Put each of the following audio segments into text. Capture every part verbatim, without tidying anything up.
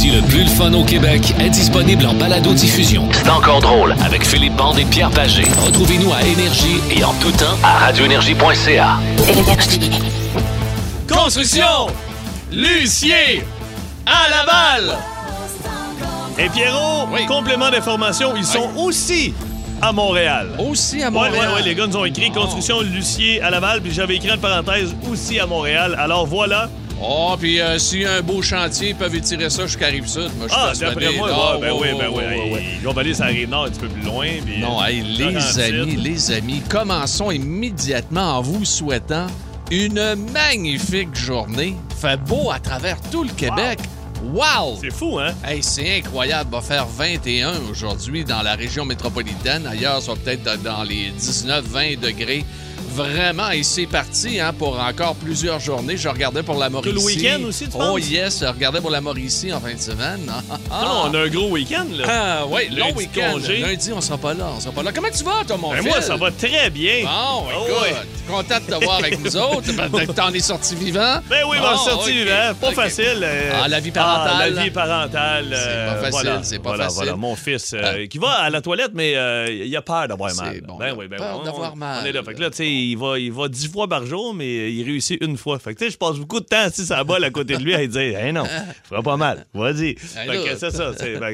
comédie le plus le fun au Québec est disponible en balado-diffusion. C'est encore drôle avec Philippe Bande et Pierre Pagé. Retrouvez-nous à Énergie et en tout temps à radio énergie point c a. Énergie. Construction Lucier à Laval. Et Pierrot, oui. Complément d'information, ils sont oui. aussi à Montréal. Aussi à Montréal. Ouais, ouais, ouais, les gars nous ont écrit oh. Construction Lucier à Laval, puis j'avais écrit en parenthèse aussi à Montréal. Alors voilà. Oh, puis euh, s'il y a un beau chantier, ils peuvent étirer ça jusqu'à Rive-Sud. Moi, je ah, d'après moi, nord, ouais, ben oui, ben oui. Ils ouais, vont aller sur la Rive-Nord un petit peu plus loin. Puis, non, hey, les amis, les amis, commençons immédiatement en vous souhaitant une magnifique journée. Fait beau à travers tout le Québec. Wow. Wow! C'est fou, hein? Hey, c'est incroyable. Va faire vingt et un aujourd'hui dans la région métropolitaine. Ailleurs, ça va peut-être dans les dix-neuf vingt degrés. Vraiment, et c'est parti hein, pour encore plusieurs journées. Je regardais pour la Mauricie. Tout le week-end aussi, tu penses? Oh yes, je regardais pour la Mauricie en fin de semaine. Non, on a un gros week-end, là. Ah oui, long week-end. Congé. Lundi, on sera pas là, on sera pas là. Comment tu vas, toi, mon ben fils? Moi, ça va très bien. Bon, oh, écoute, oui. Content de te voir avec nous autres. Peut-être que t'en es sorti vivant. Ben oui, on est sorti vivant. Pas okay. facile. Euh... Ah, la vie parentale. Ah, la vie parentale. Euh, c'est pas facile, voilà. c'est pas voilà, facile. Voilà, mon fils euh, euh... qui va à la toilette, mais euh, il a peur d'avoir mal. C'est bon, ben oui, ben peur d'avoir mal. On est là, fait que là, tu sais, il va, il va dix fois par jour, mais il réussit une fois. Fait que tu sais, je passe beaucoup de temps assis sur la balle à côté de lui à lui dire « Hey non, fera pas mal, vas-y. » Fait que c'est ça, c'est ça.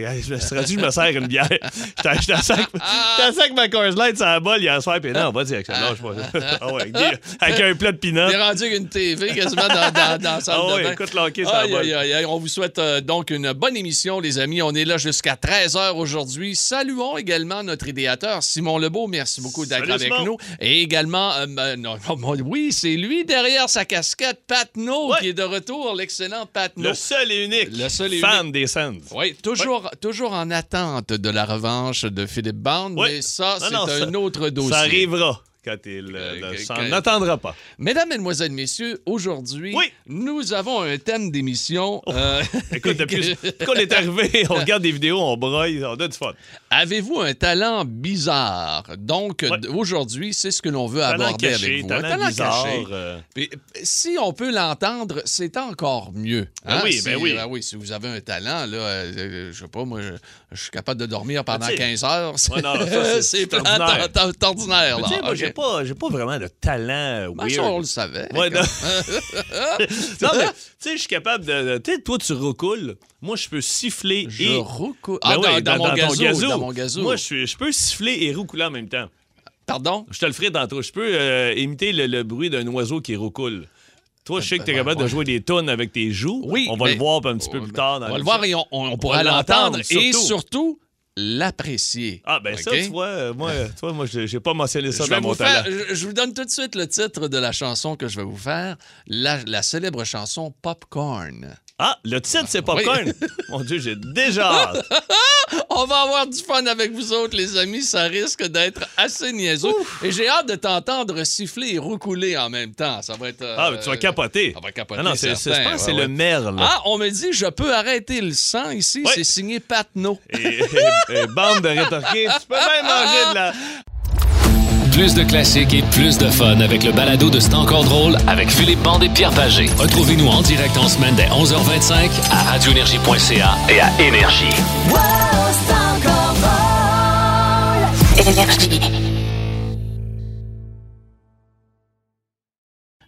Je me sers une bière. Je t'assac ma Coors Light sur la balle, il en sert, puis non, vas-y, avec ça, lâche pas. Ah ouais, avec un plat de pinot. Il est rendu avec une T V quasiment dans, dans, dans la salle ah ouais, de bain. Écoute, l'hockey, c'est la balle. On vous souhaite euh, donc une bonne émission, les amis. On est là jusqu'à treize heures aujourd'hui. Saluons également notre idéateur, Simon Lebeau. Merci beaucoup d'être Salut, avec Simon. nous. Et également, Euh, euh, non, non, oui, c'est lui derrière sa casquette, Patenaude, ouais. qui est de retour, l'excellent Patenaude. Le seul et unique le seul et fan unique. des Sens. Oui, toujours, ouais. toujours en attente de la revanche de Philippe Bande, ouais. mais ça, non, c'est non, un ça, autre dossier. Ça arrivera. Quand il euh, s'en attendra pas. Mesdames, Mesdemoiselles, Messieurs, aujourd'hui, oui. nous avons un thème d'émission. Oh. Euh... Écoute, depuis qu'on est arrivé, on regarde des vidéos, on broille, on a du fun. Avez-vous un talent bizarre? Donc, ouais. aujourd'hui, c'est ce que l'on veut talent aborder caché, avec vous. Talent un talent bizarre, caché. Euh... Puis, si on peut l'entendre, c'est encore mieux. Hein? Ben oui, ben si, oui. Ben oui. Si vous avez un talent, là, euh, je sais pas, moi, je, je suis capable de dormir pendant T'sais, quinze heures. Ouais, non, ça, c'est, c'est ordinaire. C'est ordinaire, là. Pas, j'ai pas vraiment de talent weird. Ça, on le savait. Ouais, non. Non, mais, tu sais, je suis capable de... Tu sais, toi, tu roucoules. Moi, je peux siffler je et... Je roucoule. Ah, ben dans, ouais, dans, dans, mon dans, gazou, gazou. dans mon gazou. Moi, je peux siffler et roucouler en même temps. Pardon? Je te le ferai tantôt. Je peux euh, imiter le, le bruit d'un oiseau qui roucoule. Toi, je sais que t'es capable de jouer des tunes avec tes joues. Oui. On va le voir un petit peu plus tard. Dans on va le voir et on, on, on pourra l'entendre. Surtout. Et surtout... l'apprécier. Ah, ben okay? ça, tu vois, moi, tu vois, moi j'ai pas mentionné ça je dans mon faire, talent. Je, je vous donne tout de suite le titre de la chanson que je vais vous faire, la, la célèbre chanson Popcorn. Ah, le titre, ah, c'est Popcorn. Oui. Mon Dieu, j'ai déjà hâte. On va avoir du fun avec vous autres, les amis. Ça risque d'être assez niaiseux. Ouf. Et j'ai hâte de t'entendre siffler et roucouler en même temps. Ça va être... Euh, ah, mais tu vas capoter. Ça va capoter, non, non, c'est, c'est, je pense ouais, c'est ouais. le merle. Ah, on me dit, je peux arrêter le sang ici. Oui. C'est signé Patenaude. Et, et, et bande de rétorqués. Tu peux même manger de la... Plus de classiques et plus de fun avec le balado de C'est encore drôle avec Philippe Bande et Pierre Pagé. Retrouvez-nous en direct en semaine dès onze heures vingt-cinq à radio énergie point c a et à Énergie. Wow, c'est encore drôle. Énergie.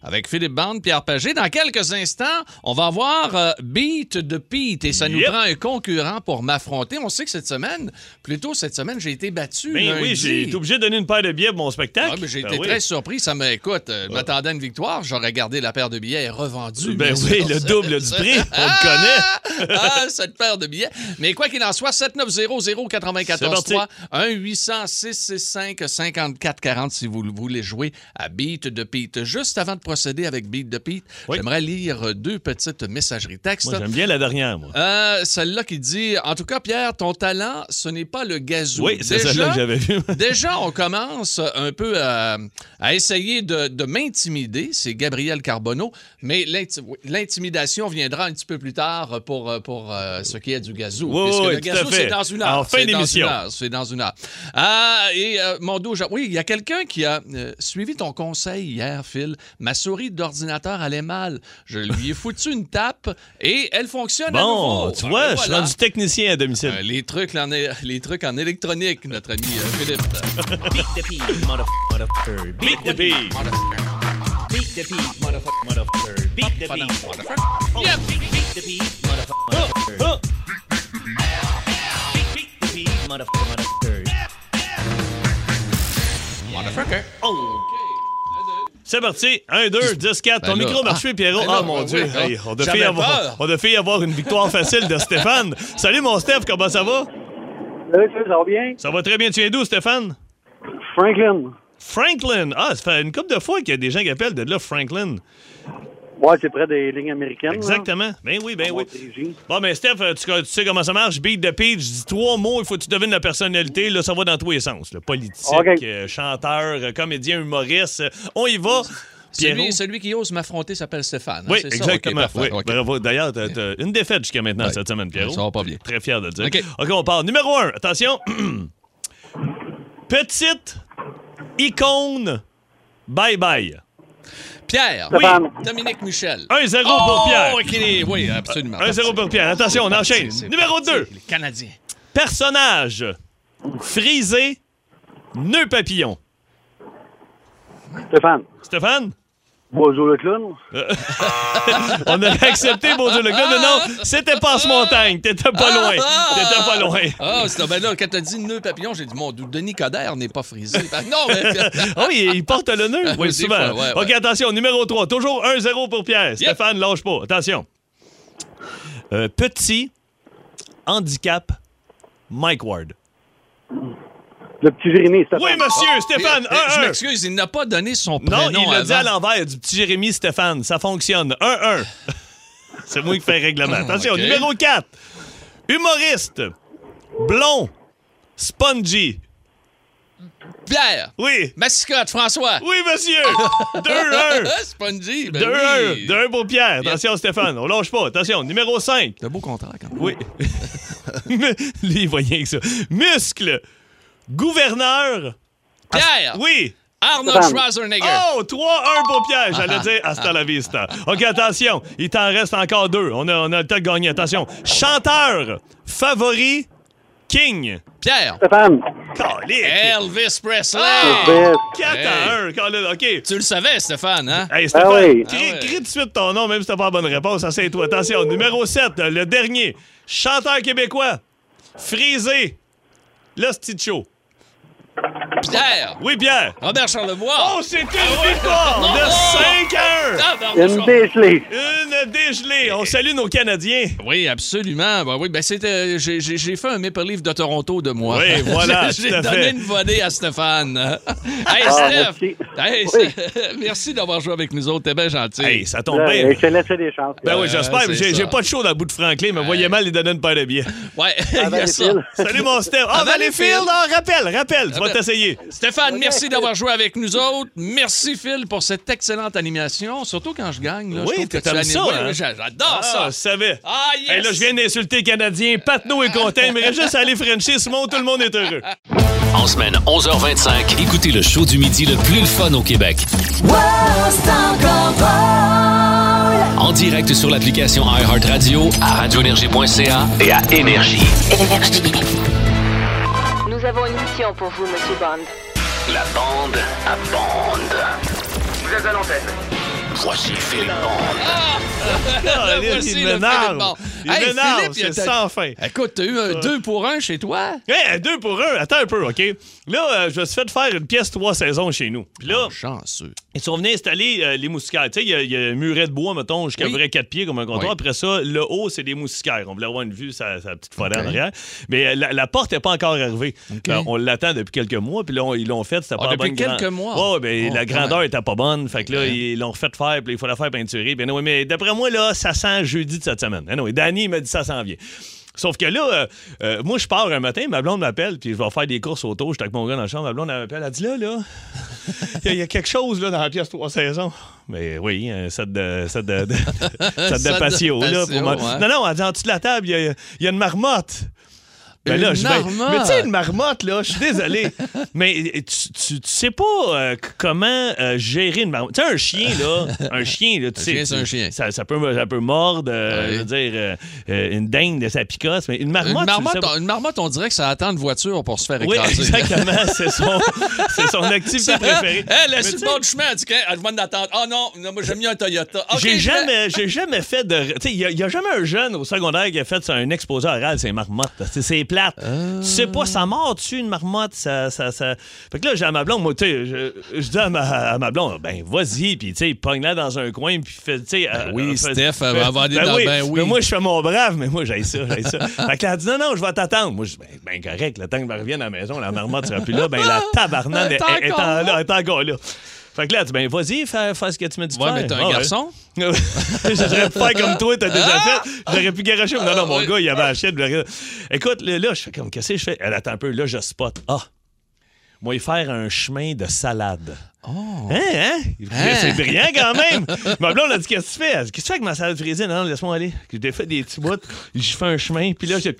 Avec Philippe Bande, Pierre Pagé. Dans quelques instants, on va avoir euh, Beat de Pete et ça yep. nous prend un concurrent pour m'affronter. On sait que cette semaine, plus tôt cette semaine, j'ai été battu. Ben lundi. Oui, j'ai été obligé de donner une paire de billets pour mon spectacle. Ouais, mais j'ai ben été oui. très surpris. Ça m'écoute. Euh, je m'attendais à une victoire. J'aurais gardé la paire de billets et revendu. Ben oui, le double du prix. On ah, le connaît. Ah, cette paire de billets. Mais quoi qu'il en soit, sept neuf zéro zéro neuf quatre trois un huit cents six six cinq cinq quatre quatre zéro si vous voulez jouer à Beat de Pete. Juste avant de procéder avec Beat de Pete, oui. j'aimerais lire deux petites messageries textes. Moi, j'aime bien la dernière, moi. Euh, celle-là qui dit « En tout cas, Pierre, ton talent, ce n'est pas le gazou. » Oui, c'est déjà, celle-là que j'avais vue. Déjà, on commence un peu à, à essayer de, de m'intimider. C'est Gabriel Carbonneau. Mais l'inti- l'intimidation viendra un petit peu plus tard pour, pour euh, ce qui est du gazou. Oui, puisque oui, le gazou, c'est dans une heure. En fin d'émission. C'est dans une heure. Ah, et euh, mon dos... Oui, il y a quelqu'un qui a euh, suivi ton conseil hier, Phil. Ma souris d'ordinateur allait mal. Je lui ai foutu une tape et elle fonctionne bon, à nouveau. Bon, tu vois, voilà. Je suis rendu technicien à domicile. Euh, les, trucs en, les trucs en électronique, notre ami euh, Philippe. Beat the pig, motherfucker. Beat the pig, Beat the pig, motherfucker. Beat the pig, motherfucker. Beat the pig, motherfucker. Beat the pig, motherfucker. Motherfucker. OK. C'est parti. un, deux, dix, quatre. Ton ben micro marché, ah, Pierrot. Ah, oh, mon Dieu. Oui, hey, on, a fait avoir, on a fait avoir une victoire facile de Stéphane. Salut, mon Steph. Comment ça va? Salut, ça va bien? Ça va très bien. Tu es d'où, Stéphane? Franklin. Franklin. Ah, ça fait une couple de fois qu'il y a des gens qui appellent de là Franklin. Ouais, c'est près des lignes américaines. Exactement. Là. Ben oui, ben on oui. Bon, ben Steph, tu, tu sais comment ça marche. Beat the page, dis trois mots, il faut que tu devines la personnalité. Là, ça va dans tous les sens. Là. Politique, okay. euh, chanteur, comédien, humoriste. On y va. Celui, celui qui ose m'affronter s'appelle Stéphane. Hein? Oui, c'est exactement. Ça? Okay, oui. Okay. Bravo. D'ailleurs, tu as une défaite jusqu'à maintenant ouais. cette semaine, Pierrot. Ça va pas bien. Très fier de le dire. Okay. OK, on part. Numéro un, attention. Petite icône, bye-bye. Pierre, Stéphane. Oui, Dominique Michel. un zéro oh, pour Pierre. Okay. Oui, absolument. un zéro pour Pierre. Attention, on enchaîne. C'est numéro deux. Les Canadiens. Personnage frisé, nœud papillon. Stéphane. Stéphane? Bonjour le clown. Euh, on avait accepté Bonjour le clown, mais non, c'était Passe-Montagne. T'étais pas loin. T'étais pas loin. Ah, oh, c'est ben là, quand t'as dit nœud papillon, j'ai dit, mon Denis Coderre n'est pas frisé. Non, mais... Ah oui, il porte le nœud. Oui, souvent. Fois, ouais, OK, ouais. Attention, numéro trois. Toujours un zéro pour Pierre. Yep. Stéphane, lâche pas. Attention. Euh, petit handicap, Mike Ward. Le petit Jérémy, Stéphane. Oui, monsieur, oh, Stéphane, un un. Je m'excuse, il n'a pas donné son prénom. Non, il l'a dit à l'envers, du petit Jérémy, Stéphane. Ça fonctionne. un un. C'est moi qui fais le règlement. Attention, okay. Numéro quatre. Humoriste, blond, spongy. Pierre. Oui. Mascotte, François. Oui, monsieur. deux un. Spongy, ben deux un. Oui. deux un pour Pierre. Attention, Stéphane, on lâche pas. Attention, numéro cinq. C'est un beau contrat, quand même. Oui. Lui, il voyait que ça. Muscle. Gouverneur... Pierre! Oui! Arnold Schwarzenegger. Oh! trois un pour Pierre, j'allais dire hasta la vista. OK, attention, il t'en reste encore deux. On a, on a le temps de gagner, attention. Chanteur favori, King. Pierre! Stéphane! Elvis Presley! Oh, quatre à un! Hey. OK. Tu le savais, Stéphane, hein? Hey, Stéphane, ah oui. Crie, crie tout de suite ton nom, même si t'as pas la bonne réponse. Assieds-toi. Attention, numéro sept, le dernier. Chanteur québécois, frisé, le Stitch Show. Pierre! Oui, Pierre! Robert Charlevoix! Oh, c'est une victoire ah ouais. de cinq à un! Une dégelée! Une dégelée! On salue nos Canadiens! Oui, absolument. Ben, oui, ben, c'était, j'ai, j'ai fait un Maple Leaf de Toronto de moi. Oui, voilà. j'ai donné fait. une volée à Stéphane. Hey, ah, Steph! Merci. Hey, oui. Merci d'avoir joué avec nous autres. T'es bien gentil. Hey, ça tombe bien. Euh, je te laissais des chances. Ben euh, oui, j'espère. J'ai, j'ai pas de chaud dans le bout de Franklin, mais euh... voyez mal, il donnait une paire de billets. Ouais, il y a ça. Salut, mon Steph! Ah, Valleyfield! Rappel, rappel! Tu vas t'essayer. Stéphane, okay. Merci d'avoir joué avec nous autres. Merci, Phil, pour cette excellente animation. Surtout quand je gagne. Là, oui, je que tu animes ça. Hein? J'adore ah, ça. Je savais. Ah, yes. Hey, là, je viens d'insulter les Canadiens. Patenaude est content. Il m'irait juste à aller Frencher. Simon, tout le monde est heureux. En semaine, onze heures vingt-cinq, écoutez le show du midi le plus fun au Québec. Wow, c'est encore drôle. En direct sur l'application iHeartRadio, à radioénergie point c a et à Énergie. Énergie. Nous avons une mission pour vous, monsieur Bond. La bande à bande. Vous êtes à l'antenne. Voici Philippe Bande. Ah! Voici il m'énerve. Il hey, m'énerve, Philippe, c'est sans fin. Écoute, t'as eu un euh... deux pour un chez toi? Ouais, un deux pour un. Attends un peu, OK? Là, euh, je me suis fait faire une pièce trois saisons chez nous. Puis là, oh, chanceux. Ils sont venus installer euh, les moustiquaires. Tu sais, il y, y a un muret de bois, mettons, jusqu'à oui. vrai quatre pieds comme un comptoir. Oui. Après ça, le haut, c'est des moustiquaires. On voulait avoir une vue sur la petite forêt okay. en arrière. Mais euh, la, la porte n'est pas encore arrivée. Okay. Alors, on l'attend depuis quelques mois, puis là, on, ils l'ont faite. C'était ah, pas depuis bonne quelques grand... mois? Oui, mais oh, la grandeur n'était pas bonne. Fait que là, okay. ils l'ont refait faire, puis il faut la faire peinturer. Ben non, mais d'après moi, là, ça sent jeudi de cette semaine. Non, et Dany m'a dit ça s'en vient. Sauf que là, euh, euh, moi, je pars un matin, ma blonde m'appelle, puis je vais faire des courses auto. J'étais avec mon gars dans la chambre, ma blonde m'appelle, elle dit là, là, il y, y a quelque chose là, dans la pièce trois saisons. Mais oui, un set de, set de, de, set de patio. Là, patio pour ma... ouais. Non, non, elle dit en dessous de la table, il y, y a une marmotte. Ben là, je, ben, mais tu sais, une marmotte, là, je suis désolé. Mais tu, tu, tu sais pas euh, comment euh, gérer une marmotte. Tu sais, un chien, là, un chien, là, tu sais. Un chien, c'est un chien. Ça, ça, peut, ça peut mordre, euh, oui. je veux dire, euh, une dingue de sa picosse, mais une marmotte. Une marmotte, tu sais, on, une marmotte, on dirait que ça attend une voiture pour se faire écraser. Oui, exactement. C'est son, c'est son activité préférée. Elle est sur le bord du chemin, elle dit qu'elle va d'attendre. Ah oh, non, non, moi, j'ai mis un Toyota. Okay, j'ai jamais, j'ai jamais fait de. Tu sais, il n'y a, a jamais un jeune au secondaire qui a fait un exposé oral, c'est une marmotte. C'est plate. Euh... Tu sais pas, ça mord-tu une marmotte? Ça, ça, ça... Fait que là, j'ai à ma blonde, moi, tu sais, je, je dis à ma, à ma blonde, ben, vas-y, puis tu sais, pogne-la dans un coin, puis fais, tu sais... Ben oui, euh, Steph, fait, elle va avoir des ben, dans... oui. ben oui. Mais moi, je fais mon brave, mais moi, j'ai ça, j'ai ça. Fait que là, elle dit, non, non, je vais t'attendre. Moi, je dis, ben, ben, correct, le temps que je revienne à la maison, la marmotte sera plus là, ben, la tabarnane est, est, est, est là, est encore là. Fait que là, elle dit, ben, vas-y, fais, fais ce que tu me dis de ouais, faire. Ouais, mais t'es un ah, garçon. Ouais. J'aurais pu faire comme toi, t'as déjà fait. J'aurais pu garocher. Non, non, mon gars, il avait acheté. Écoute, là, je fais comme, qu'est-ce que je fais? Elle attend un peu, là, je spot. Ah, moi, y faire un chemin de salade. Oh. Hein, hein? hein? C'est brillant quand même! Ma blonde a dit, qu'est-ce que tu fais? Qu'est-ce que tu fais avec ma salade frisée? Non, laisse-moi aller. J'ai fait des petits bouts, j'ai fait un chemin, puis là, j'ai...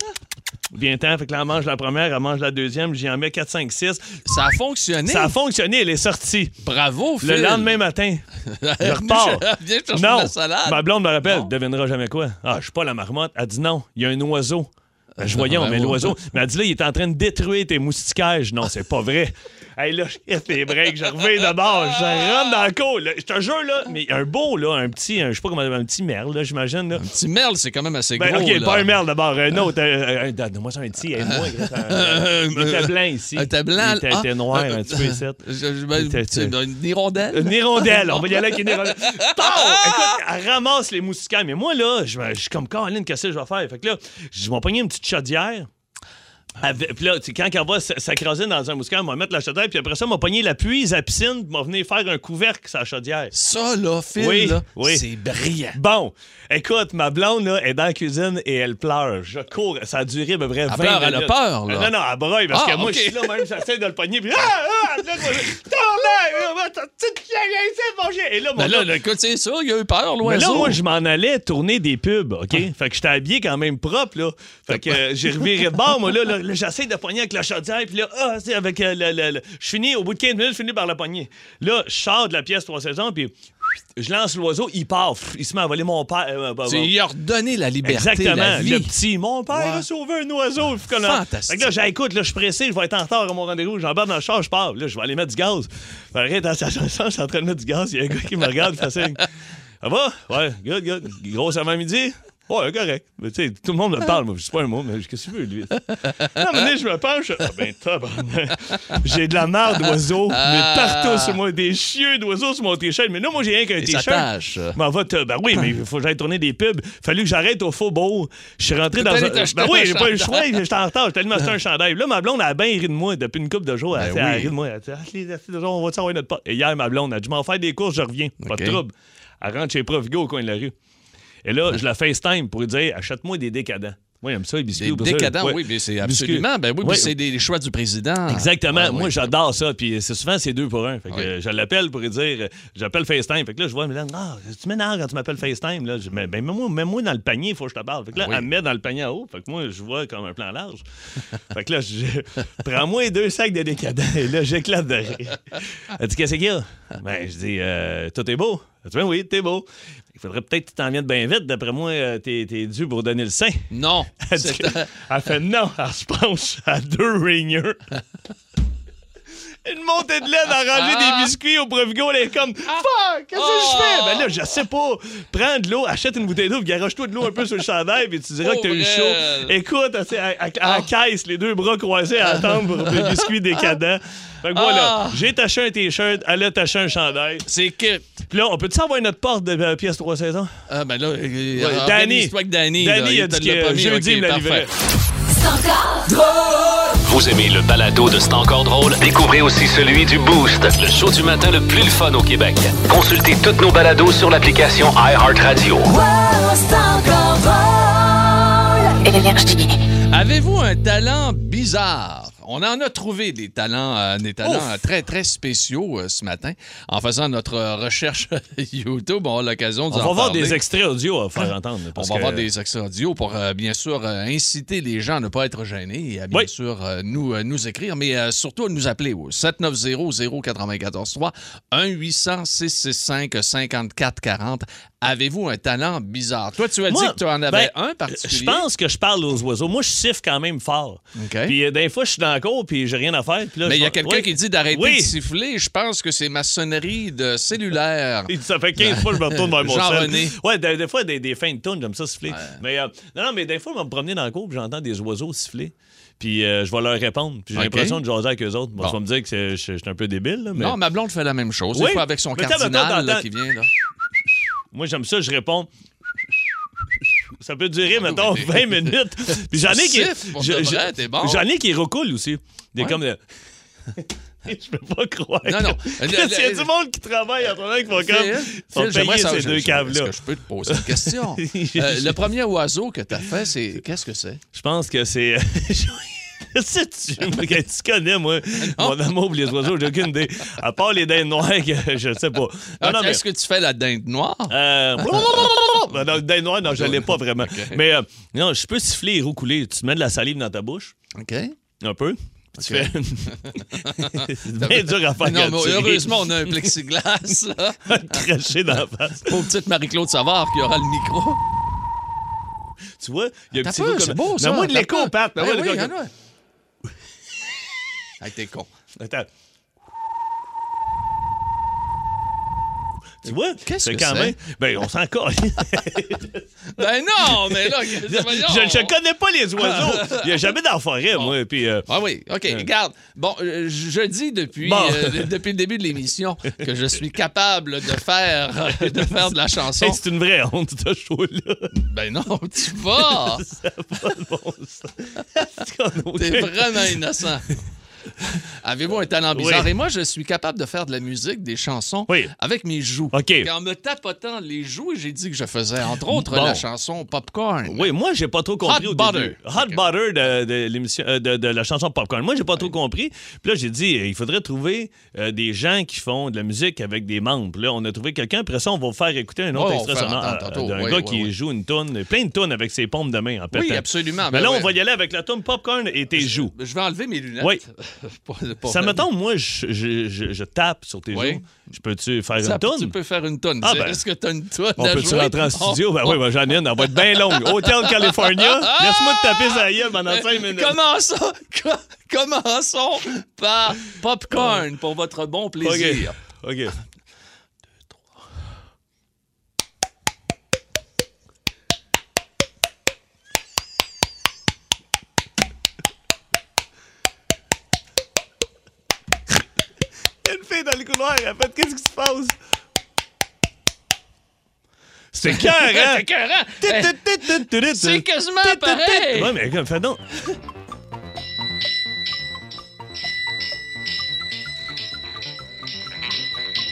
Viens-t'en, fait que là, elle mange la première, elle mange la deuxième, j'y en mets quatre, cinq, six. Ça a fonctionné? Ça a fonctionné, elle est sortie. Bravo, Phil. Le lendemain matin, je repars. Viens chercher non. la salade. Ma blonde me rappelle, « Devinera jamais quoi? » Ah, je suis pas la marmotte. Elle dit non, il y a un oiseau. Ben, je voyais, on met l'oiseau. Mais elle dit là, il est en train de détruire tes moustiquaires. Je dis, non, c'est pas vrai. Hey, là, je quitte les breaks, je reviens de bord, je rentre dans le cours. Je te jure, là, mais un beau, là, un petit, un, je sais pas comment, un petit merle, là, j'imagine. Là. Un petit merle, c'est quand même assez ben, gros. OK, là. Pas un merle d'abord, un autre. Euh, euh, Donne-moi ça un petit, et moi, il était blanc ici. Il était blanc. Il était noir, un petit peu ici. Une hirondelle. Une hirondelle, on va y aller avec une hirondelle. Écoute, elle ramasse les moustiquaires. Mais moi, là, je suis comme Caroline, qu'est-ce que je vais faire? Fait que là, je vais pogner une petite chaudière. Avec, puis là, quand elle va s'écraser dans un mousquetaire, elle va mettre la chaudière, puis après ça, elle m'a pogné la puise à piscine, puis m'a venu faire un couvercle sur la chaudière. Ça, là, Phil, oui, là, oui. c'est brillant. Bon, écoute, ma blonde, là, est dans la cuisine et elle pleure. Je cours, ça a duré à peu près vingt minutes. Elle a peur, là? Non, non, elle broille, parce ah, que moi, okay. je suis là, même, j'essaie de le pogner, puis... Ah, ah, là, moi, et là, mon ben là, là, écoute, c'est ça, il a eu peur, l'oiseau. Mais là, moi, je m'en allais tourner des pubs, OK? Ah. Fait que j'étais habillé quand même propre, là. Fait que euh, j'ai reviré de bord, moi, là, là. Là, j'essaie de pogner avec la chaudière, puis là, ah, c'est avec euh, le, le, le... je finis, au bout de quinze minutes, je finis par la pogner. Là, je sors de la pièce trois saisons, puis je lance l'oiseau, il part, il se met à voler mon père. Euh, bah, bah. Tu lui as redonné la liberté. Exactement, la vie. Le petit, mon père wow. a sauvé un oiseau. Fantastique. Fait que là, j'écoute, là, je suis pressé, je vais être en retard à mon rendez-vous, j'embarque dans le char, je pars, là, je vais aller mettre du gaz. Arrête, dans sa chanson, je suis en train de mettre du gaz, il y a un gars qui me regarde, il fait signe. Ça va? Ouais, good, good. Gros avant-midi? Ouais, correct. Mais tu sais, tout le monde me parle. Moi, je suis pas un mot, mais qu'est-ce que tu veux, lui? Non, mais je me penche. Ah, ben, top. J'ai de la merde d'oiseaux, mais partout sur moi, des chieux d'oiseaux sur mon t-shirt. Mais là, moi, j'ai rien qu'un t-shirt. M'en va te... Ben oui, mais il faut que j'aille tourner des pubs. Fallu que j'arrête au faubourg. Je suis rentré dans un. Ben oui, j'ai pas eu le choix. J'étais en retard. J'étais allé m'acheter un chandail. Là, ma blonde, elle a bien ri de moi depuis une couple de jours. Elle a ri de moi. Elle a dit, on va s'envoyer notre porte. Et hier, ma blonde, elle a dit, je m'en fais des courses, je reviens. Pas de trouble. Elle rentre chez Provigo au coin de la rue. Et là, je la FaceTime pour lui dire, achète-moi des décadents. Moi, j'aime ça, les biscuits. Des décadents, oui, mais c'est absolument. Ben oui, puis c'est des choix du président. Exactement. Moi, j'adore ça. Puis c'est souvent, c'est deux pour un. Fait que je l'appelle pour lui dire, j'appelle FaceTime. Fait que là, je vois, elle me dit, ah, tu m'énerves quand tu m'appelles FaceTime. Là, je dis, ben, mets-moi dans le panier, il faut que je te parle. Fait que là, elle me met dans le panier en haut. Fait que moi, je vois comme un plan large. Fait que là, je prends-moi deux sacs de décadents. Et là, j'éclate de rire. Elle dit, qu'est-ce qu'il y a? Ben, je dis, tout est beau. Elle dit, ben oui, t'es beau. Il faudrait peut-être que tu t'en viennes bien vite. D'après moi, euh, t'es, t'es dû pour donner le sein. Non. Elle, que, un... elle fait non. Elle se penche à deux ringers. Une montée de lait à ranger ah. des biscuits au Provigo. Elle est comme, fuck, qu'est-ce que oh. je fais? Ben là, je sais pas. Prends de l'eau, achète une bouteille d'eau, garoche-toi de l'eau un peu sur le chandail, puis tu diras oh, que t'as eu chaud. Écoute, elle, elle, elle, elle oh. caisse, les deux bras croisés à attendre pour des biscuits décadents. Fait que voilà, ah. j'ai taché un t-shirt, elle a taché un chandail. C'est cute. Puis là, on peut-tu envoyer notre porte de euh, pièce trois saisons? Ah, ben là, euh, ouais, Dany. Dany, Dany il a dit que jeudi, il me la livrait. C'est encore drôle! Vous aimez le balado de C'est encore drôle? Découvrez aussi celui du Boost, le show du matin le plus le fun au Québec. Consultez toutes nos balados sur l'application iHeartRadio. Wow, c'est encore drôle! Énergie. Avez-vous un talent bizarre? on en a trouvé des talents, euh, des talents très, très spéciaux euh, ce matin. En faisant notre recherche YouTube, on a l'occasion de on va avoir des extraits audio à faire entendre. On va que... avoir des extraits audio pour, euh, bien sûr, euh, inciter les gens à ne pas être gênés et à, bien oui. sûr, euh, nous, euh, nous écrire, mais euh, surtout à nous appeler au sept neuf zéro zéro neuf quatre trois un huit cents six six cinq cinq quatre quarante. Avez-vous un talent bizarre? Toi, tu as Moi, dit que tu en avais ben, un particulier. Je pense que je parle aux oiseaux. Moi, je siffle quand même fort. Okay. Puis euh, des fois, je suis dans la cour puis j'ai rien à faire. Puis là, mais il y a quelqu'un ouais. qui dit d'arrêter oui. de siffler. Je pense que c'est ma sonnerie de cellulaire. Ça fait quinze fois que je me retourne vers mon sel. Ouais, des, des fois, des, des fins de tune, j'aime ça siffler. Ouais. Mais, euh, non, non, mais des fois, je vais me promener dans la cour puis j'entends des oiseaux siffler. Puis euh, je vais leur répondre. Puis j'ai okay. l'impression de jaser avec eux autres. Bon, bon. Tu vas me dire que je suis un peu débile. Là, mais... Non, ma blonde fait la même chose. Des oui. fois, avec son mais cardinal là, qui vient là. Moi, j'aime ça, je réponds. Ça peut durer, ah, mettons, oui, mais... vingt minutes. Puis j'en ai qui. J'en bon. ai qui recoulent aussi. Des ouais. comme. De... Je peux pas croire. Non, non. Il y a du monde qui travaille en train qu'ils vont comme. J'aimerais savoir ces deux câbles-là. Est-ce que je peux te poser une question? euh, le premier oiseau que tu as fait, c'est. Qu'est-ce que c'est? Je pense que c'est. Si tu, tu connais, moi, non. mon amour pour les oiseaux, j'ai aucune idée. À part les dindes noires, que je sais pas. Okay, mais... Est-ce que tu fais la dinde noire? Euh... non, la dinde noire, non, je l'ai pas vraiment. Okay. Mais euh, non, je peux siffler et roucouler. Tu mets de la salive dans ta bouche. OK. Un peu. Okay. Tu fais... C'est bien dur à faire. Non, mais heureusement, on a un plexiglas. Un craché dans la face. Pour petite Marie-Claude Savard qui aura le micro. Tu vois, il y a un petit peu comme... C'est beau, ça. Moi, de l'écho, Pat. Ben oui, il y en a. Hey, t'es con. Attends. Tu vois? Qu'est-ce que c'est? Quand même... Ben, on s'en colle. Ben non, mais là... Je ne connais pas les oiseaux. Il n'y a jamais dans la forêt, bon. moi. Puis, euh... Ah oui, OK, euh... regarde. Bon, euh, je dis depuis, bon. euh, depuis le début de l'émission que je suis capable de faire, euh, de, faire de la chanson. Hey, c'est une vraie honte, ce show-là. Ben non, tu vas. Ça va, bon sang. T'es vraiment innocent. Avez-vous un talent bizarre? Oui. Et moi, je suis capable de faire de la musique, des chansons, oui. avec mes joues. Okay. Et en me tapotant les joues, j'ai dit que je faisais, entre autres, bon. la chanson Popcorn. Oui, moi, j'ai pas trop compris Hot au butter. début. Hot okay. butter de, de, l'émission, euh, de, de la chanson Popcorn. Moi, j'ai pas oui. trop compris. Puis là, j'ai dit, il faudrait trouver euh, des gens qui font de la musique avec des membres. Puis là, on a trouvé quelqu'un. Après ça, on va faire écouter un autre oh, extrait sonore euh, d'un oui, gars oui, qui oui. joue une toune, plein de tounes avec ses paumes de main en pétant. Oui, absolument. Mais ben là, ouais. on va y aller avec la toune Popcorn et tes je, joues. Je vais enlever mes lunettes. Oui. Pas, pas ça me tombe, moi, je, je, je, je tape sur tes oui. joues. Je peux-tu faire ça, une tonne? Tu peux faire une tonne. Ah, ben, est-ce que tu as une tonne? On peut-tu rentrer en studio? Oh, ben oh. oui, ben, j'en ai une. Elle va être bien longue. Hotel California, ah! laisse-moi te taper ça ailleurs pendant cinq minutes. Commençons, commençons par Popcorn pour votre bon plaisir. OK. okay. Dans le couloir, en fait, qu'est-ce qui se passe? C'est écœurant! C'est écœurant! C'est quasiment pareil! Ouais, mais fais donc!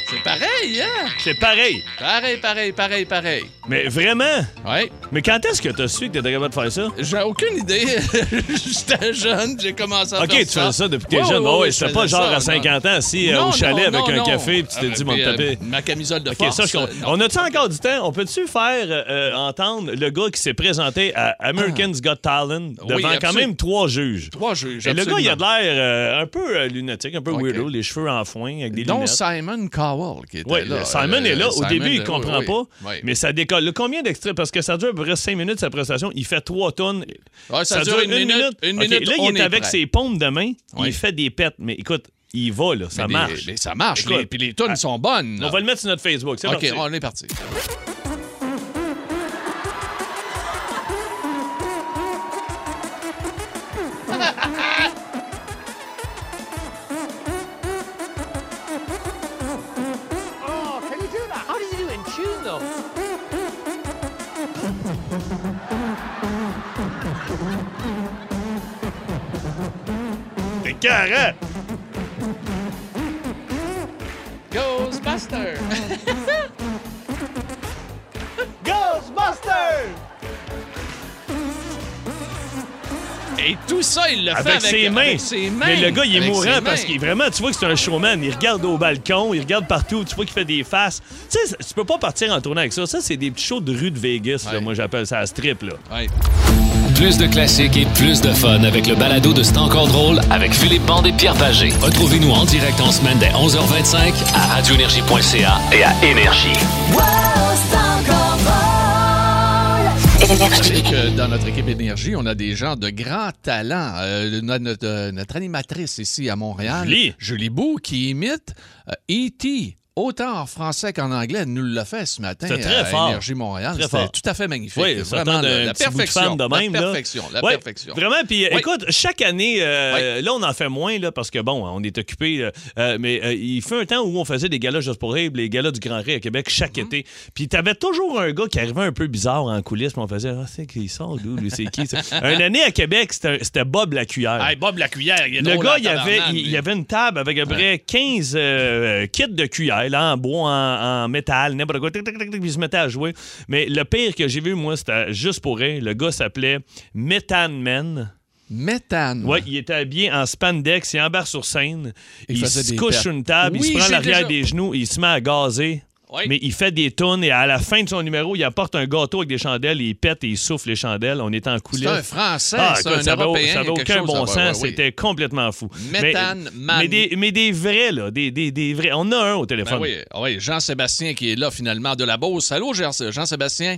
C'est pareil, hein? C'est pareil! Pareil, pareil, pareil, pareil. Mais vraiment? Oui. Mais quand est-ce que t'as su que t'étais capable de faire ça? J'ai aucune idée. J'étais jeune, j'ai commencé à okay, faire ça. OK, tu fais ça depuis que t'es ouais, jeune. Ouais, ouais, ouais, c'était pas genre ça, à cinquante non. ans, assis non, au chalet non, avec non, un non. café, puis tu t'es ah, dit, mon tapé. Euh, ma camisole de okay, force. Ça, je... euh, on a-tu encore du temps? On peut-tu faire euh, entendre le gars qui s'est présenté à American's ah. Got Talent devant oui, quand même trois juges? Trois juges, Et absolument. Le gars, il a l'air euh, un peu euh, lunatique, un peu okay. weirdo, les cheveux en foin, avec des lunettes. Dont Simon Cowell qui était là. Simon est là. Au début, il comprend pas, mais ça décolle. Le combien d'extraits? Parce que ça dure à peu près cinq minutes, sa prestation. Il fait trois tonnes. Ouais, ça, ça dure une minute. minute. Une okay. minute là, il est, est avec prêt. ses paumes de main. Oui. Il fait des pets. Mais écoute, il va, là. Ça mais marche. Les, les, ça marche. Puis les, les tonnes ah, sont bonnes. Là. On va le mettre sur notre Facebook. C'est OK, parti. On est parti. T'es carré! Ghostbusters! Ghostbusters! Et tout ça, il le avec fait avec ses, mains. avec ses mains. Mais le gars, il est avec mourant parce qu'il vraiment, tu vois que c'est un showman. Il regarde au balcon, il regarde partout. Tu vois qu'il fait des faces. Tu sais, tu peux pas partir en tournant avec ça. Ça, c'est des petits shows de rue de Vegas. Ouais. Là, moi, j'appelle ça la strip. Là. Ouais. Plus de classiques et plus de fun avec le balado de C'est encore drôle avec Philippe Bande et Pierre Pagé. Retrouvez-nous en direct en semaine dès onze heures vingt-cinq à radio énergie point c a et à Énergie. Wow, c'est encore drôle. Énergie. Avec, euh, dans notre équipe Énergie, on a des gens de grands talents. Euh, notre, euh, notre animatrice ici à Montréal, Julie, Julie Bou, qui imite euh, E T autant en français qu'en anglais, elle nous l'a fait ce matin très à fort. Énergie Montréal. Très C'était fort. Tout à fait magnifique. Oui, vraiment, la, la, perfection, de de même, la perfection. La ouais, perfection. Vraiment, puis oui. écoute, chaque année, euh, oui. là, on en fait moins, là, parce que, bon, on est occupé, euh, mais euh, il fait un temps où on faisait des galas Juste pour rire, les galas du Grand Ré à Québec chaque mm-hmm. été. Puis t'avais toujours un gars qui arrivait un peu bizarre en coulisses, puis on faisait « Ah, c'est qui ça, d'où, c'est qui ça? » Une année à Québec, c'était, c'était Bob Lacuillère. Hey, Bob Lacuillère, il est Le gars, il avait, il, il avait une table avec à peu près quinze euh, kits de cuillères. Là, en bois, en, en métal, n'importe quoi, tic, tic, tic, tic, il se mettait à jouer. Mais le pire que j'ai vu, moi, c'était juste pour rire. Le gars s'appelait Methane Man. Méthane. Oui, il était habillé en spandex, il embarque sur scène, il, il se couche sur une table, oui, il se prend l'arrière déjà... des genoux, il se met à gazer. Oui. Mais il fait des tonnes et à la fin de son numéro, il apporte un gâteau avec des chandelles, et il pète et il souffle les chandelles. On est en coulisses. C'est un Français, ah, c'est écoute, un ça Européen. Ça n'avait aucun bon sens, avoir, oui. c'était complètement fou. Méthane mais, Man. Mais des, mais des vrais, là, des, des, des vrais. On a un au téléphone. Ben oui, oui, Jean-Sébastien qui est là finalement de la Beauce. Allô, Jean-Sébastien?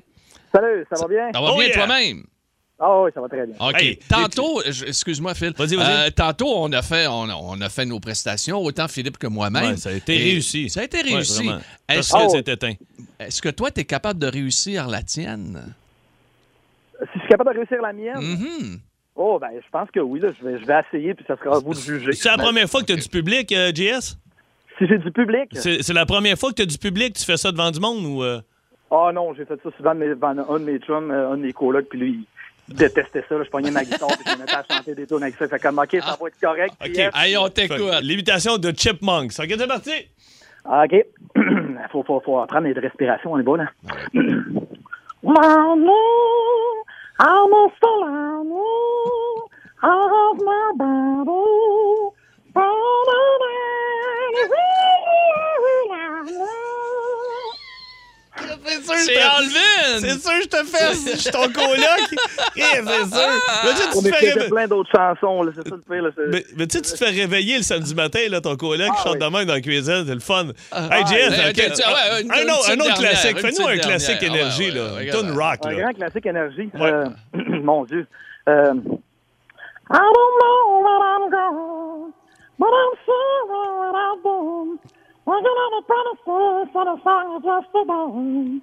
Salut, ça va bien? Ça va oh bien yeah. toi-même? Ah oh oui, ça va très bien. OK. Hey, tantôt, tu... excuse-moi, Phil. Vas-y, vas-y. Euh, tantôt, on a, fait, on, a, on a fait nos prestations, autant Philippe que moi-même. Ouais, ça a été et réussi. Ça a été réussi. Ouais, est-ce, oh. que, est-ce que toi, tu es capable de réussir la tienne? Si je suis capable de réussir la mienne? Mm-hmm. Oh, ben, je pense que oui. Là, je, vais, je vais essayer, puis ça sera à vous de juger. C'est la ben, première fois que tu as okay. du public, euh, J S? Si j'ai du public? C'est, c'est la première fois que tu as du public? Tu fais ça devant du monde ou... Euh... Ah non, j'ai fait ça souvent devant un de mes chums, un de mes colocs, puis lui... détestais ça, là. Je pognais ma guitare et je me mettais à chanter des tunes avec ça. Fait comme, OK, ça va être correct. OK, yes. Allez, on t'écoute. L'imitation de Chipmunks. OK, c'est parti. OK. faut, faut, faut apprendre les respirations, on est bon, là. C'est sûr, c'est Alvin! C'est sûr, je te fais, je suis ton coloc. C'est sûr. On écoutait plein d'autres chansons, là. C'est ça le pire, là. Mais, mais tu sais, tu te fais réveiller le samedi matin, là, ton coloc qui chante de même dans la cuisine, c'est le fun. Hey, J S, un autre classique. Fais-nous un classique énergie, là. Un tune rock, là. Un grand classique énergie. Mon Dieu. I don't know what I'm going, but I'm sure what I've done. We're gonna have a promises for the song of just a bone.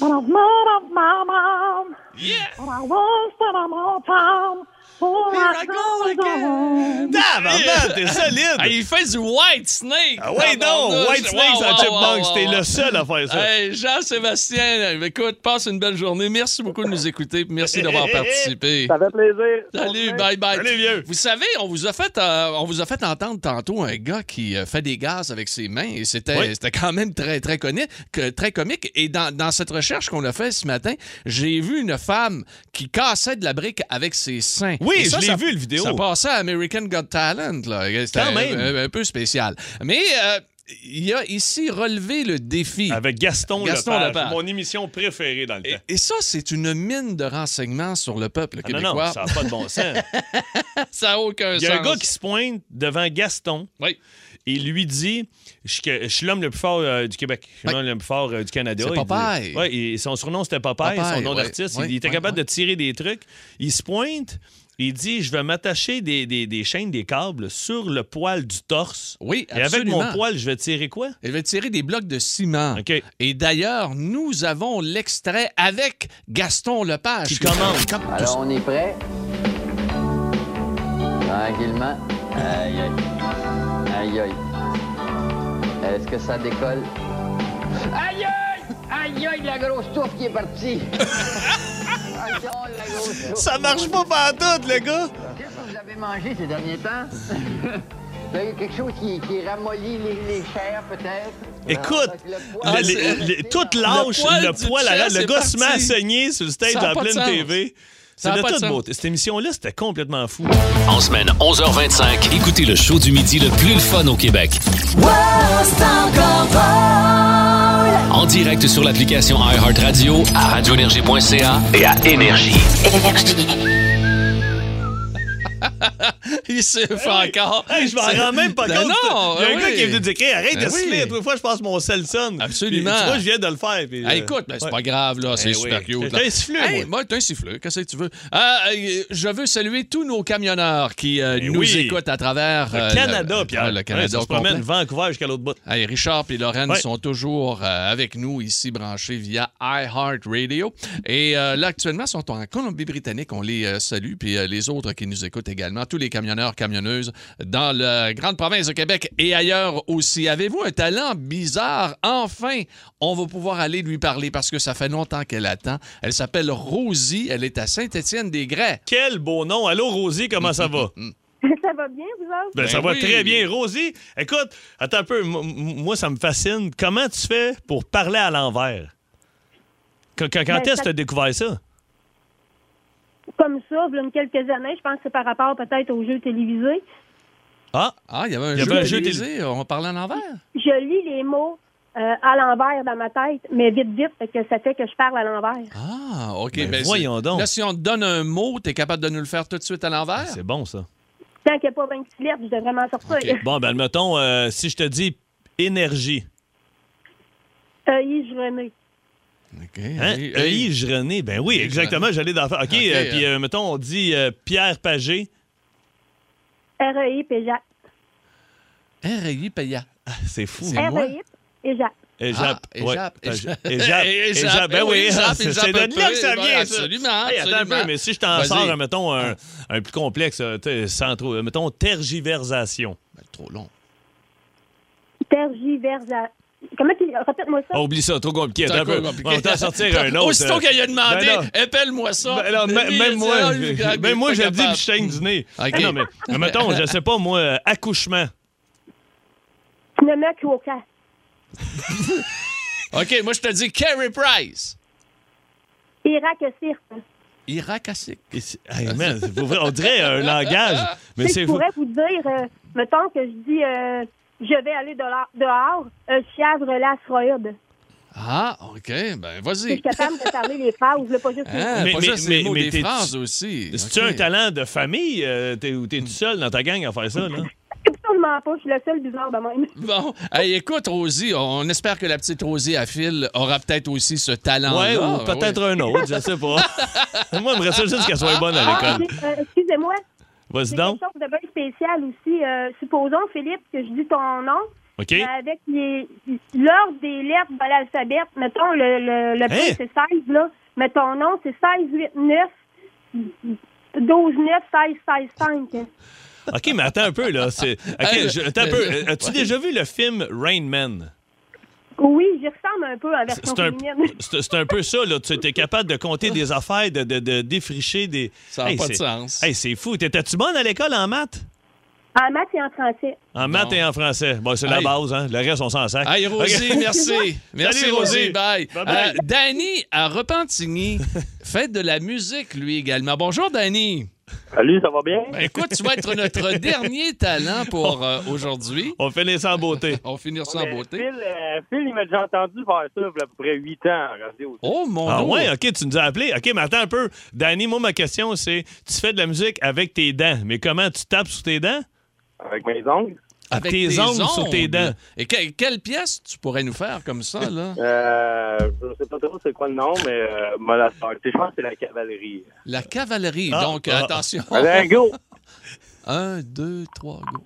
But I've made up my mind. Yeah. But I was that I'm all time. Oh, here I go again. Damn, man, t'es solide. Ah, il fait du Whitesnake. Ah ouais, non, non Whitesnake, wow, wow, wow, Chipmunks, wow, wow. T'es le seul à faire ça. Hey, Jean-Sébastien, écoute, passe une belle journée. Merci beaucoup de nous écouter. Merci d'avoir participé. Ça fait plaisir. Salut, bye-bye. Salut, vieux. Vous savez, on vous a fait, euh, on vous a fait entendre tantôt un gars qui euh, fait des gaz avec ses mains et c'était, oui. c'était quand même très, très, connu, que, très comique. Et dans, dans cette recherche qu'on a faite ce matin, j'ai vu une femme qui cassait de la brique avec ses seins. Oui. Oui, ça, je l'ai ça, vu, le vidéo. Ça passait à American Got Talent. Là. C'était quand même. Un, un peu spécial. Mais euh, il a ici relevé le défi. Avec Gaston, Gaston Lepage, Lepage, mon émission préférée dans le temps. Et, et ça, c'est une mine de renseignements sur le peuple ah, québécois. Non, non, ça n'a pas de bon sens. Ça n'a aucun sens. Il y a sens. un gars qui se pointe devant Gaston. Oui. Il lui dit, je suis l'homme le plus fort euh, du Québec, je suis ouais. l'homme le plus fort euh, du Canada. C'est Popeye. Oui, et son surnom, c'était Popeye, Popeye son nom ouais, d'artiste. Ouais, il était ouais, capable ouais. de tirer des trucs. Il se pointe, il dit, je vais m'attacher des, des, des chaînes, des câbles sur le poil du torse. Oui, absolument. Et avec mon poil, je vais tirer quoi? Je vais tirer des blocs de ciment. OK. Et d'ailleurs, nous avons l'extrait avec Gaston Lepage. Qui commence. Alors, on est prêt? Tranquillement. Aïe, aïe. Aïe, aïe. Est-ce que ça décolle? Aïe, aïe! Aïe, aïe, la grosse touffe qui est partie! Aïe, aïe, la grosse touffe. Ça marche pas pantoute, le gars! Qu'est-ce que vous avez mangé ces derniers temps? Vous avez quelque chose qui, qui ramollit les, les chairs, peut-être? Écoute, toute lâche, le poil, le, le, le, le, le, le, le, le, le gars se met à saigner sur le stage de la pleine T V. C'est de toute beauté. Cette émission-là, c'était complètement fou. En semaine, onze heures vingt-cinq, écoutez le show du midi le plus le fun au Québec. Wow, c'est encore drôle. En direct sur l'application iHeartRadio, à radio énergie point c a et à Énergie. Énergie. Il se fait hey, encore. Hey, je m'en rends même pas ben compte. Non, il y a un oui. gars qui est venu dire hey, arrête ben de oui. se mettre. Une fois, je passe mon cell sonne. Absolument. Tu vois, je viens de le faire. Puis, hey, écoute, ben, c'est ouais. pas grave, là. C'est hey, super oui. cute. T'es un siffleux. Hey, moi, t'es un siffleux. Qu'est-ce que tu veux? Ah, euh, je veux saluer tous nos camionneurs qui euh, nous oui. écoutent à travers euh, le Canada, Pierre. Le, le Canada. On se promène Vancouver jusqu'à l'autre bout. Hey, Richard et Lorraine ouais. sont toujours euh, avec nous ici, branchés via iHeartRadio. Et euh, là, actuellement, ils sont en Colombie-Britannique. On les euh, salue. Puis euh, les autres qui nous écoutent également, tous les camionneurs, camionneuses dans la grande province de Québec et ailleurs aussi. Avez-vous un talent bizarre? Enfin, on va pouvoir aller lui parler parce que ça fait longtemps qu'elle attend. Elle s'appelle Rosie. Elle est à Sainte-Anne-des-Plaines. Quel beau nom! Allô, Rosie, comment ça va? Ça va bien, vous autres? Ben, ben ça oui. va très bien. Rosie, écoute, attends un peu. Moi, ça me fascine. Comment tu fais pour parler à l'envers? Quand, quand ben, est-ce que ça... tu as découvert ça? Comme ça, il y a quelques années, je pense que c'est par rapport peut-être aux jeux télévisés. Ah, ah il y avait un, jeu, avait un jeu télévisé, on parlait à l'envers. Je lis les mots euh, à l'envers dans ma tête, mais vite, vite, fait que ça fait que je parle à l'envers. Ah, OK. Ben, ben, voyons donc. Là, si on te donne un mot, t'es capable de nous le faire tout de suite à l'envers? Ah, c'est bon, ça. Tant qu'il n'y a pas vingt-six lettres, je devrais m'en sortir. Okay. Bon, ben, mettons, euh, si je te dis énergie. E I G N E. OK. Hein? E I G René. Ben oui, exactement. J'allais dans. OK. okay euh, euh... Puis, euh, mettons, on dit euh, Pierre Pagé. R E I Péjac. R E I Péjac. Ah, c'est fou. R E I Péjac. Éjappe. Éjappe. Éjappe. Ben oui, c'est de là que ça vient, ça. Absolument. Hey, attends absolument. un peu, mais si je t'en sors, mettons, un, un plus complexe, sans trop. Mettons, tergiversation. Ben, trop long. Tergiversation. Comment tu... Répète-moi ça. Oh, oublie ça, trop compliqué. Attends un peu. On va t'en sortir un autre. Aussitôt qu'elle y a demandé, ben appelle-moi ça. Ben non, même, même moi, même moi j'ai dit que je chaîne du nez. Okay. Ah non, mais mettons, je sais pas, moi, accouchement. Pneumoc ou au cas. OK, moi, je te dis Carey Price. Irak et Cirque. Irak et Cirque. Hey, man, on dirait un langage. Mais c'est je pourrais vous dire, euh, mettons que je dis... Euh, Je vais aller dehors, dehors un fièvre l'astéroïde. Ah, OK. Ben, vas-y. Je suis capable de parler les phrases, là, pas juste ah, les, mais, pas mais, juste mais, les mots, mais des phrases aussi. Est-ce que okay. tu as un talent de famille euh, t'es, ou t'es tout seul dans ta gang à faire ça, là? Absolument pas. Je suis le seul bizarre de même. Bon. Hey, écoute, Rosie, on espère que la petite Rosie à fil aura peut-être aussi ce talent-là. Ouais, ou peut-être ouais. un autre, je sais pas. Moi, il me reste juste qu'elle soit bonne à l'école. Ah, euh, excusez-moi. C'est quelque chose de bien spécial aussi. Euh, supposons, Philippe, que je dis ton nom. OK. Euh, avec les, l'ordre des lettres de l'alphabet, mettons, le, le, le hey. P, c'est seize, là. Mais ton nom, c'est seize, huit, neuf, douze, neuf, seize, seize, cinq. OK, mais attends un peu, là. C'est... Okay, je... Attends un peu. As-tu ouais. déjà vu le film Rain Man? Oui, j'y ressemble un peu à la version féminine. C'est, c'est un peu ça, là. Tu es capable de compter des affaires, de, de, de défricher des... Ça n'a hey, pas de sens. Hey, c'est fou. T'étais-tu bonne à l'école en maths? En maths et en français. En maths et en français. Bon, c'est hey. la base, hein. Le reste, on s'en sac. Hey, Rosie, okay. merci. merci, Salut, Rosie. Bye. Bye, bye. Euh, Dany, à Repentigny, fait de la musique, lui, également. Bonjour, Dany. Salut, ça va bien? Ben, écoute, tu vas être notre dernier talent pour euh, aujourd'hui. On finit sans beauté. On finit sans ouais, beauté. Phil, euh, Phil, il m'a déjà entendu faire ça il y a à peu près huit ans. Radio. Oh, mon Dieu! Ah nom. ouais, OK, tu nous as appelé. OK, mais attends un peu. Dany, moi, ma question, c'est tu fais de la musique avec tes dents, mais comment tu tapes sur tes dents? Avec mes ongles. Avec tes, tes ongles, ongles sur tes dents. Et que, quelle pièce tu pourrais nous faire comme ça, là? euh, je ne sais pas trop c'est quoi le nom, mais euh, moi, la, je pense que c'est la cavalerie. La cavalerie, ah, donc ah, attention. Allez, go! Un, deux, trois, go.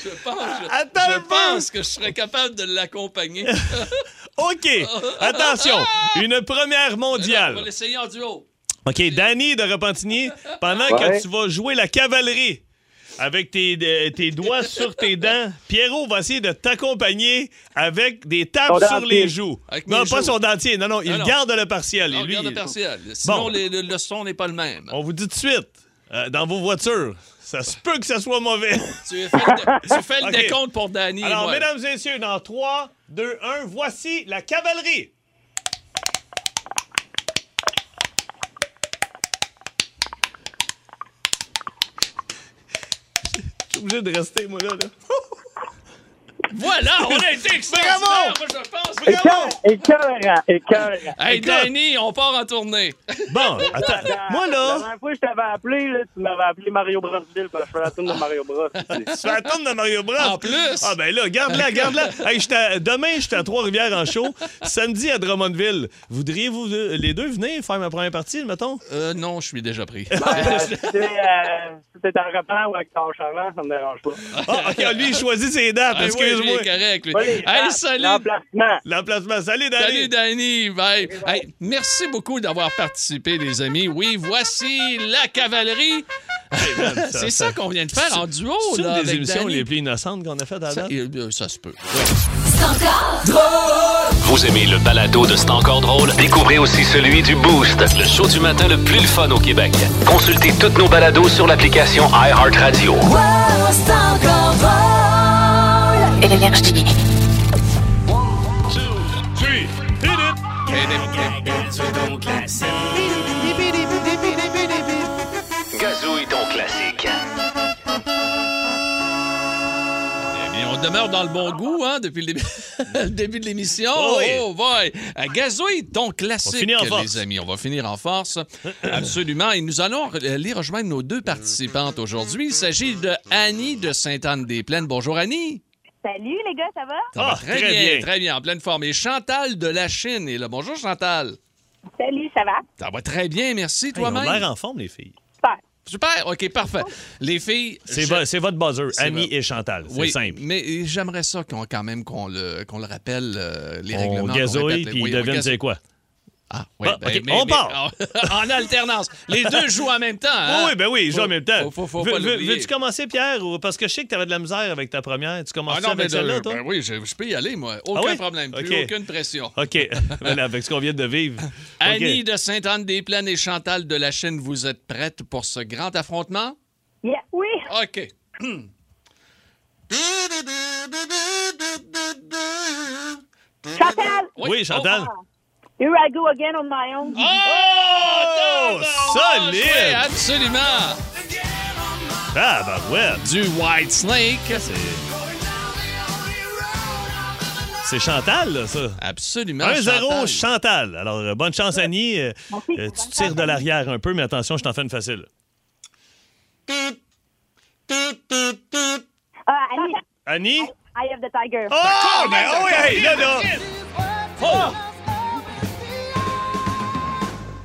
Je pense, je, je pense que je serais capable de l'accompagner. OK. Attention. Une première mondiale. Non, on va l'essayer en duo. OK. Dany de Repentigny, pendant ouais. que tu vas jouer la cavalerie, avec tes, euh, tes doigts sur tes dents. Pierrot va essayer de t'accompagner avec des tapes sur les joues. Non, pas son dentier. Non, non, il garde le partiel. Il garde le partiel. Sinon, le son n'est pas le même. On vous dit tout de suite, euh, dans vos voitures, ça se peut que ça soit mauvais. Tu fais le, tu fais le okay. décompte pour Dany. Alors, moi. Mesdames et messieurs, dans trois, deux, un, voici la cavalerie. Je suis obligé de rester, moi, là. là. Voilà, on a été extraordinaire, moi, je pense. Bravo! Écœurant, écœurant. Hey, Dany, on part en tournée. Bon, attends, moi, là... La dernière fois que je t'avais appelé, là, tu m'avais appelé Mario Brasville, parce que je fais la tourne de Mario Bros. Tu fais la tourne de Mario Bros? En plus! Ah, ben là, garde-la, garde-la. Hey, demain, j'étais à Trois-Rivières en show. Samedi, à Drummondville. Voudriez-vous euh, les deux venir faire ma première partie, mettons? Euh, non, je suis déjà pris. Ben, euh, si t'es euh, en repas ou avec ton charlant, ça me dérange pas. Ah, OK, lui, il choisit ses dates, parce que... Oui, est correct, lui. Oui, hey, salut. L'emplacement. L'emplacement. Salut, Dany. Salut, Dany. Bye. Hey, merci beaucoup d'avoir participé, les amis. Oui, voici la cavalerie. Hey, c'est ça, ça qu'on vient de faire en duo. C'est une des émissions Dany. Les plus innocentes qu'on a faites à la date. Euh, ça se peut. Ouais. C'est encore drôle. Vous aimez le balado de C'est encore drôle? Découvrez aussi celui du Boost, le show du matin le plus le fun au Québec. Consultez tous nos balados sur l'application iHeartRadio. Wow, c'est encore drôle. Énergie. one, two, three, hit it! Gazouille ton classique. Gazouille ton classique. On demeure dans le bon goût, hein, depuis le début, le début de l'émission. Oui. Oh, boy! Gazouille ton classique, les amis. On va finir en force. Absolument. Et nous allons aller rejoindre nos deux participantes aujourd'hui. Il s'agit de Annie de Sainte-Anne-des-Plaines. Bonjour, Annie. Salut les gars, ça va? Ça va oh, très, très bien, bien, très bien, en pleine forme. Et Chantal de Lachine est là. Bonjour Chantal. Salut, ça va? Ça va très bien, merci, toi-même. Hey, on a l'air en forme, les filles. Super. Super, OK, parfait. Les filles... C'est, je... vo- c'est votre buzzer, c'est Annie votre... et Chantal, c'est oui, simple. Mais j'aimerais ça qu'on, quand même qu'on le, qu'on le rappelle, euh, les on règlements. Gazouille, puis oui, ils deviennent c'est quoi? Ah, oui, ah, ben, okay. mais, on mais, part! En alternance. Les deux jouent en même temps. Hein? Oui, ben oui, ils jouent faut, en même temps. Faut, faut, faut veux, pas veux, veux-tu commencer, Pierre? Ou... Parce que je sais que tu avais de la misère avec ta première. Tu commences ah non, avec celle-là, toi? Ben oui, je, je peux y aller, moi. Aucun ah oui? problème, plus okay. aucune pression. OK, voilà, avec ce qu'on vient de vivre. Okay. Annie de Sainte-Anne-des-Plaines et Chantal de Lachine, vous êtes prêtes pour ce grand affrontement? Yeah. Oui. OK. Hmm. Chantal! Oui, oui Chantal. Oh, ah. Here I go again on my own. Oh! oh solide! Oui, absolument! Ah, bah ouais! Du Whitesnake. C'est... C'est Chantal, là, ça. Absolument, un zéro, Chantal. Chantal. Alors, euh, bonne chance, Annie. Euh, euh, tu tires de l'arrière un peu, mais attention, je t'en fais une facile. Ah, Annie. Annie? I, I have the tiger. Oh, mais oh, oui, là, là! Oh!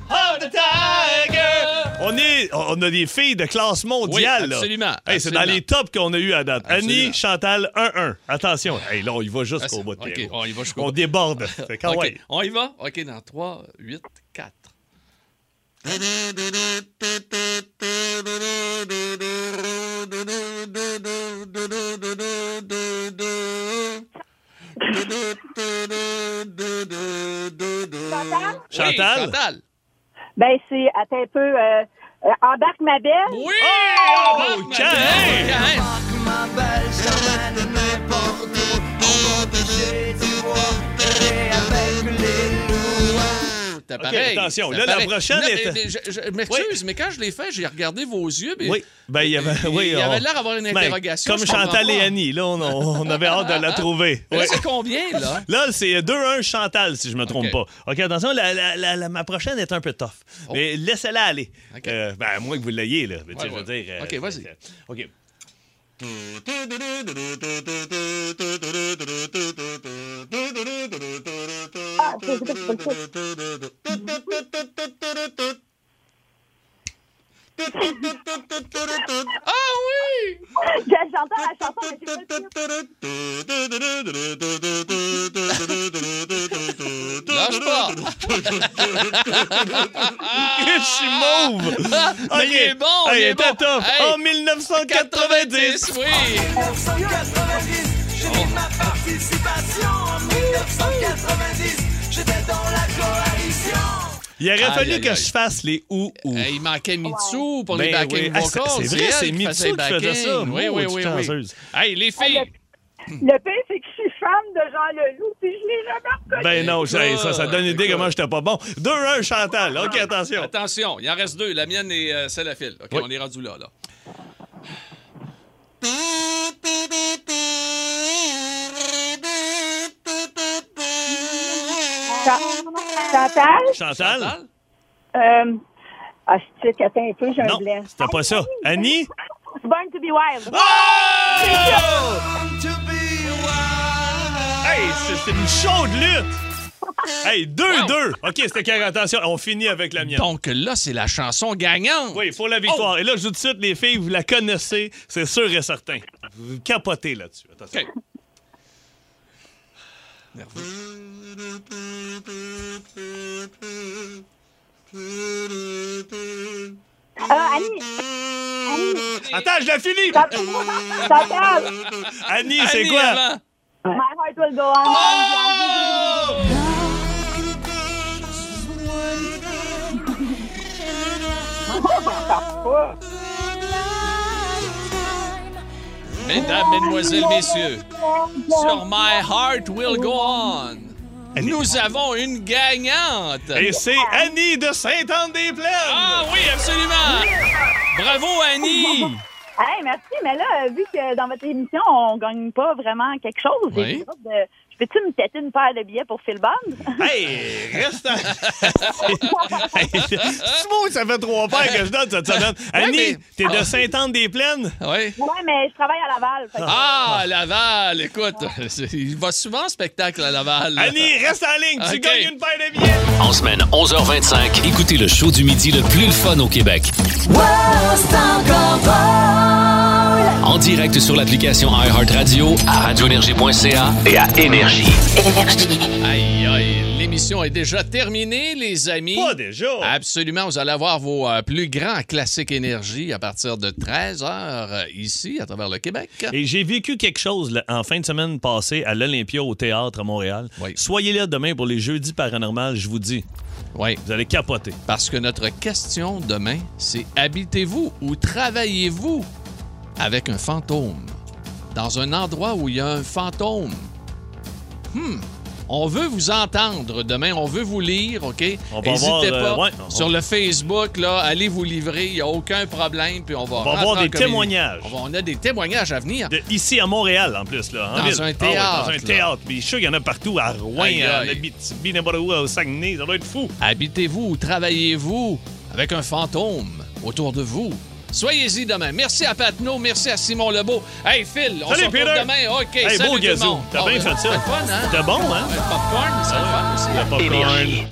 Of the tiger. On, est, on a des filles de classe mondiale. Oui, absolument. Là. Hey, absolument. C'est dans les tops qu'on a eu à date. Absolument. Annie, Chantal, un un. Attention. Hey, là, on y va jusqu'au bout de okay. on, y va jusqu'au on déborde. Quand okay. ouais. On y va? OK, dans trois, huit, quatre. Chantal? Chantal? Oui, Chantal. Ben, c'est, attends un peu, euh, euh, embarque ma belle. Oui! Oh, embarque ma belle! Embarque ma belle, j'emmène n'importe où. On va bouger du bois, et avec les loups. T'as pareil. Attention, là, la prochaine est... Je m'excuse, mais quand je l'ai fait, j'ai regardé vos yeux. Oui, ben, il y avait l'air d'avoir une interrogation. Comme Chantal et Annie, là, on avait hâte de la trouver. C'est combien, là? Là, c'est deux un Chantal, si je me trompe pas. OK, attention, ma prochaine est un peu tough. Mais laissez-la aller. Ben, à moins que vous l'ayez, là. Tu sais, je veux dire... OK, vas-y. OK. Ah oui! J'entends la chanson, mais c'est pas le pire. Lâche pas! je suis mauve. Okay. Mais il est bon, hey, il est, il est bon. Top. Hey. En mille neuf cent quatre-vingt-dix. Oui. mille neuf cent quatre-vingt-dix, j'ai mis ma participation. En mille neuf cent quatre-vingt-dix, j'étais dans la coalition. Il aurait ah, fallu y a, que y a, je fasse les ou ou. Euh, il manquait Mitsou pour ben les backing oui. vocals. Ah, c'est, c'est vrai, c'est Mitsou qui faisait ça. Oui, oui, oui. oui. Hey, les filles. Ah, le, le pire, c'est que je suis fan de Jean Leloup, puis je l'ai jamais reconnu. Ben non, ça, ça, ça donne une idée comment j'étais pas bon. deux un, Chantal. OK, attention. Attention, il en reste deux. La mienne et euh, celle à fil. OK, oui. On est rendu là, là. Chantal? Chantal? Chantal? Euh, ah, je sais, attends un peu, j'ai non, un blanc. C'était pas ça. Annie? It's Born to Be Wild. Oh! C'est Born to Be Wild. Hey, c'est, c'est une chaude lutte. Hey, deux deux. Wow. OK, c'était carré. Attention, on finit avec la mienne. Donc là, c'est la chanson gagnante. Oui, pour la victoire. Oh. Et là, je vous dis tout de suite, les filles, vous la connaissez, c'est sûr et certain. Vous capotez là-dessus. Attention. Okay. Nerveux. Ah, Annie. Annie. Attends, je la finis. Chantal. Annie, c'est Annie, quoi? Avant. My Heart Will Go On. Oh! Mesdames, mesdemoiselles, messieurs, sur My Heart Will Go On, Annie. Nous avons une gagnante. Et c'est Annie de Sainte-Anne-des-Plaines. Ah oui, absolument. Bravo, Annie. Hey, merci, mais là, vu que dans votre émission, on gagne pas vraiment quelque chose, oui. Je peux-tu me têter une paire de billets pour Philippe Bande? Hey, reste en... hey, c'est beau, ça fait trois paires que je donne cette semaine. Annie, ouais, mais... t'es de Sainte-Anne-des-Plaines? Oui. Oui, mais je travaille à Laval. Que... Ah, Laval, écoute, ouais. Il va souvent en spectacle à Laval. Annie, reste en ligne, okay. Tu gagnes une paire de billets. En semaine, onze heures vingt-cinq, écoutez le show du midi le plus fun au Québec. Wow, c'est encore drôle. En direct sur l'application iHeartRadio, à radioénergie point c a et à Énergie. Énergie. Aïe, aïe, l'émission est déjà terminée, les amis. Pas déjà. Absolument, vous allez avoir vos euh, plus grands classiques Énergie à partir de treize heures euh, ici, à travers le Québec. Et j'ai vécu quelque chose là, en fin de semaine passée à l'Olympia au Théâtre à Montréal. Oui. Soyez là demain pour les Jeudis paranormales, je vous dis. Oui. Vous allez capoter. Parce que notre question demain, c'est habitez-vous ou travaillez-vous avec un fantôme? Dans un endroit où il y a un fantôme. Hmm. On veut vous entendre demain, on veut vous lire, OK? N'hésitez pas euh, ouais, on... sur le Facebook, là, allez vous livrer, il n'y a aucun problème, puis on va... On va avoir des témoignages. On, va, on a des témoignages à venir. De, ici à Montréal, en plus, là. En dans, ville. Un théâtre, ah, ouais, dans un là. théâtre. Puis je suis sûr qu'il y en a partout, à Rouen, à Abitibi, n'importe où, au Saguenay, ça doit être fou. Habitez-vous ou travaillez-vous avec un fantôme autour de vous? Soyez-y demain. Merci à Patenaude, merci à Simon Lebeau. Hey, Phil, on salut, se retrouve Peter. Demain. OK, hey, salut beau tout le monde. T'as oh, bien fait ça. C'était bon, hein? Le popcorn, c'est le fun aussi. Le popcorn.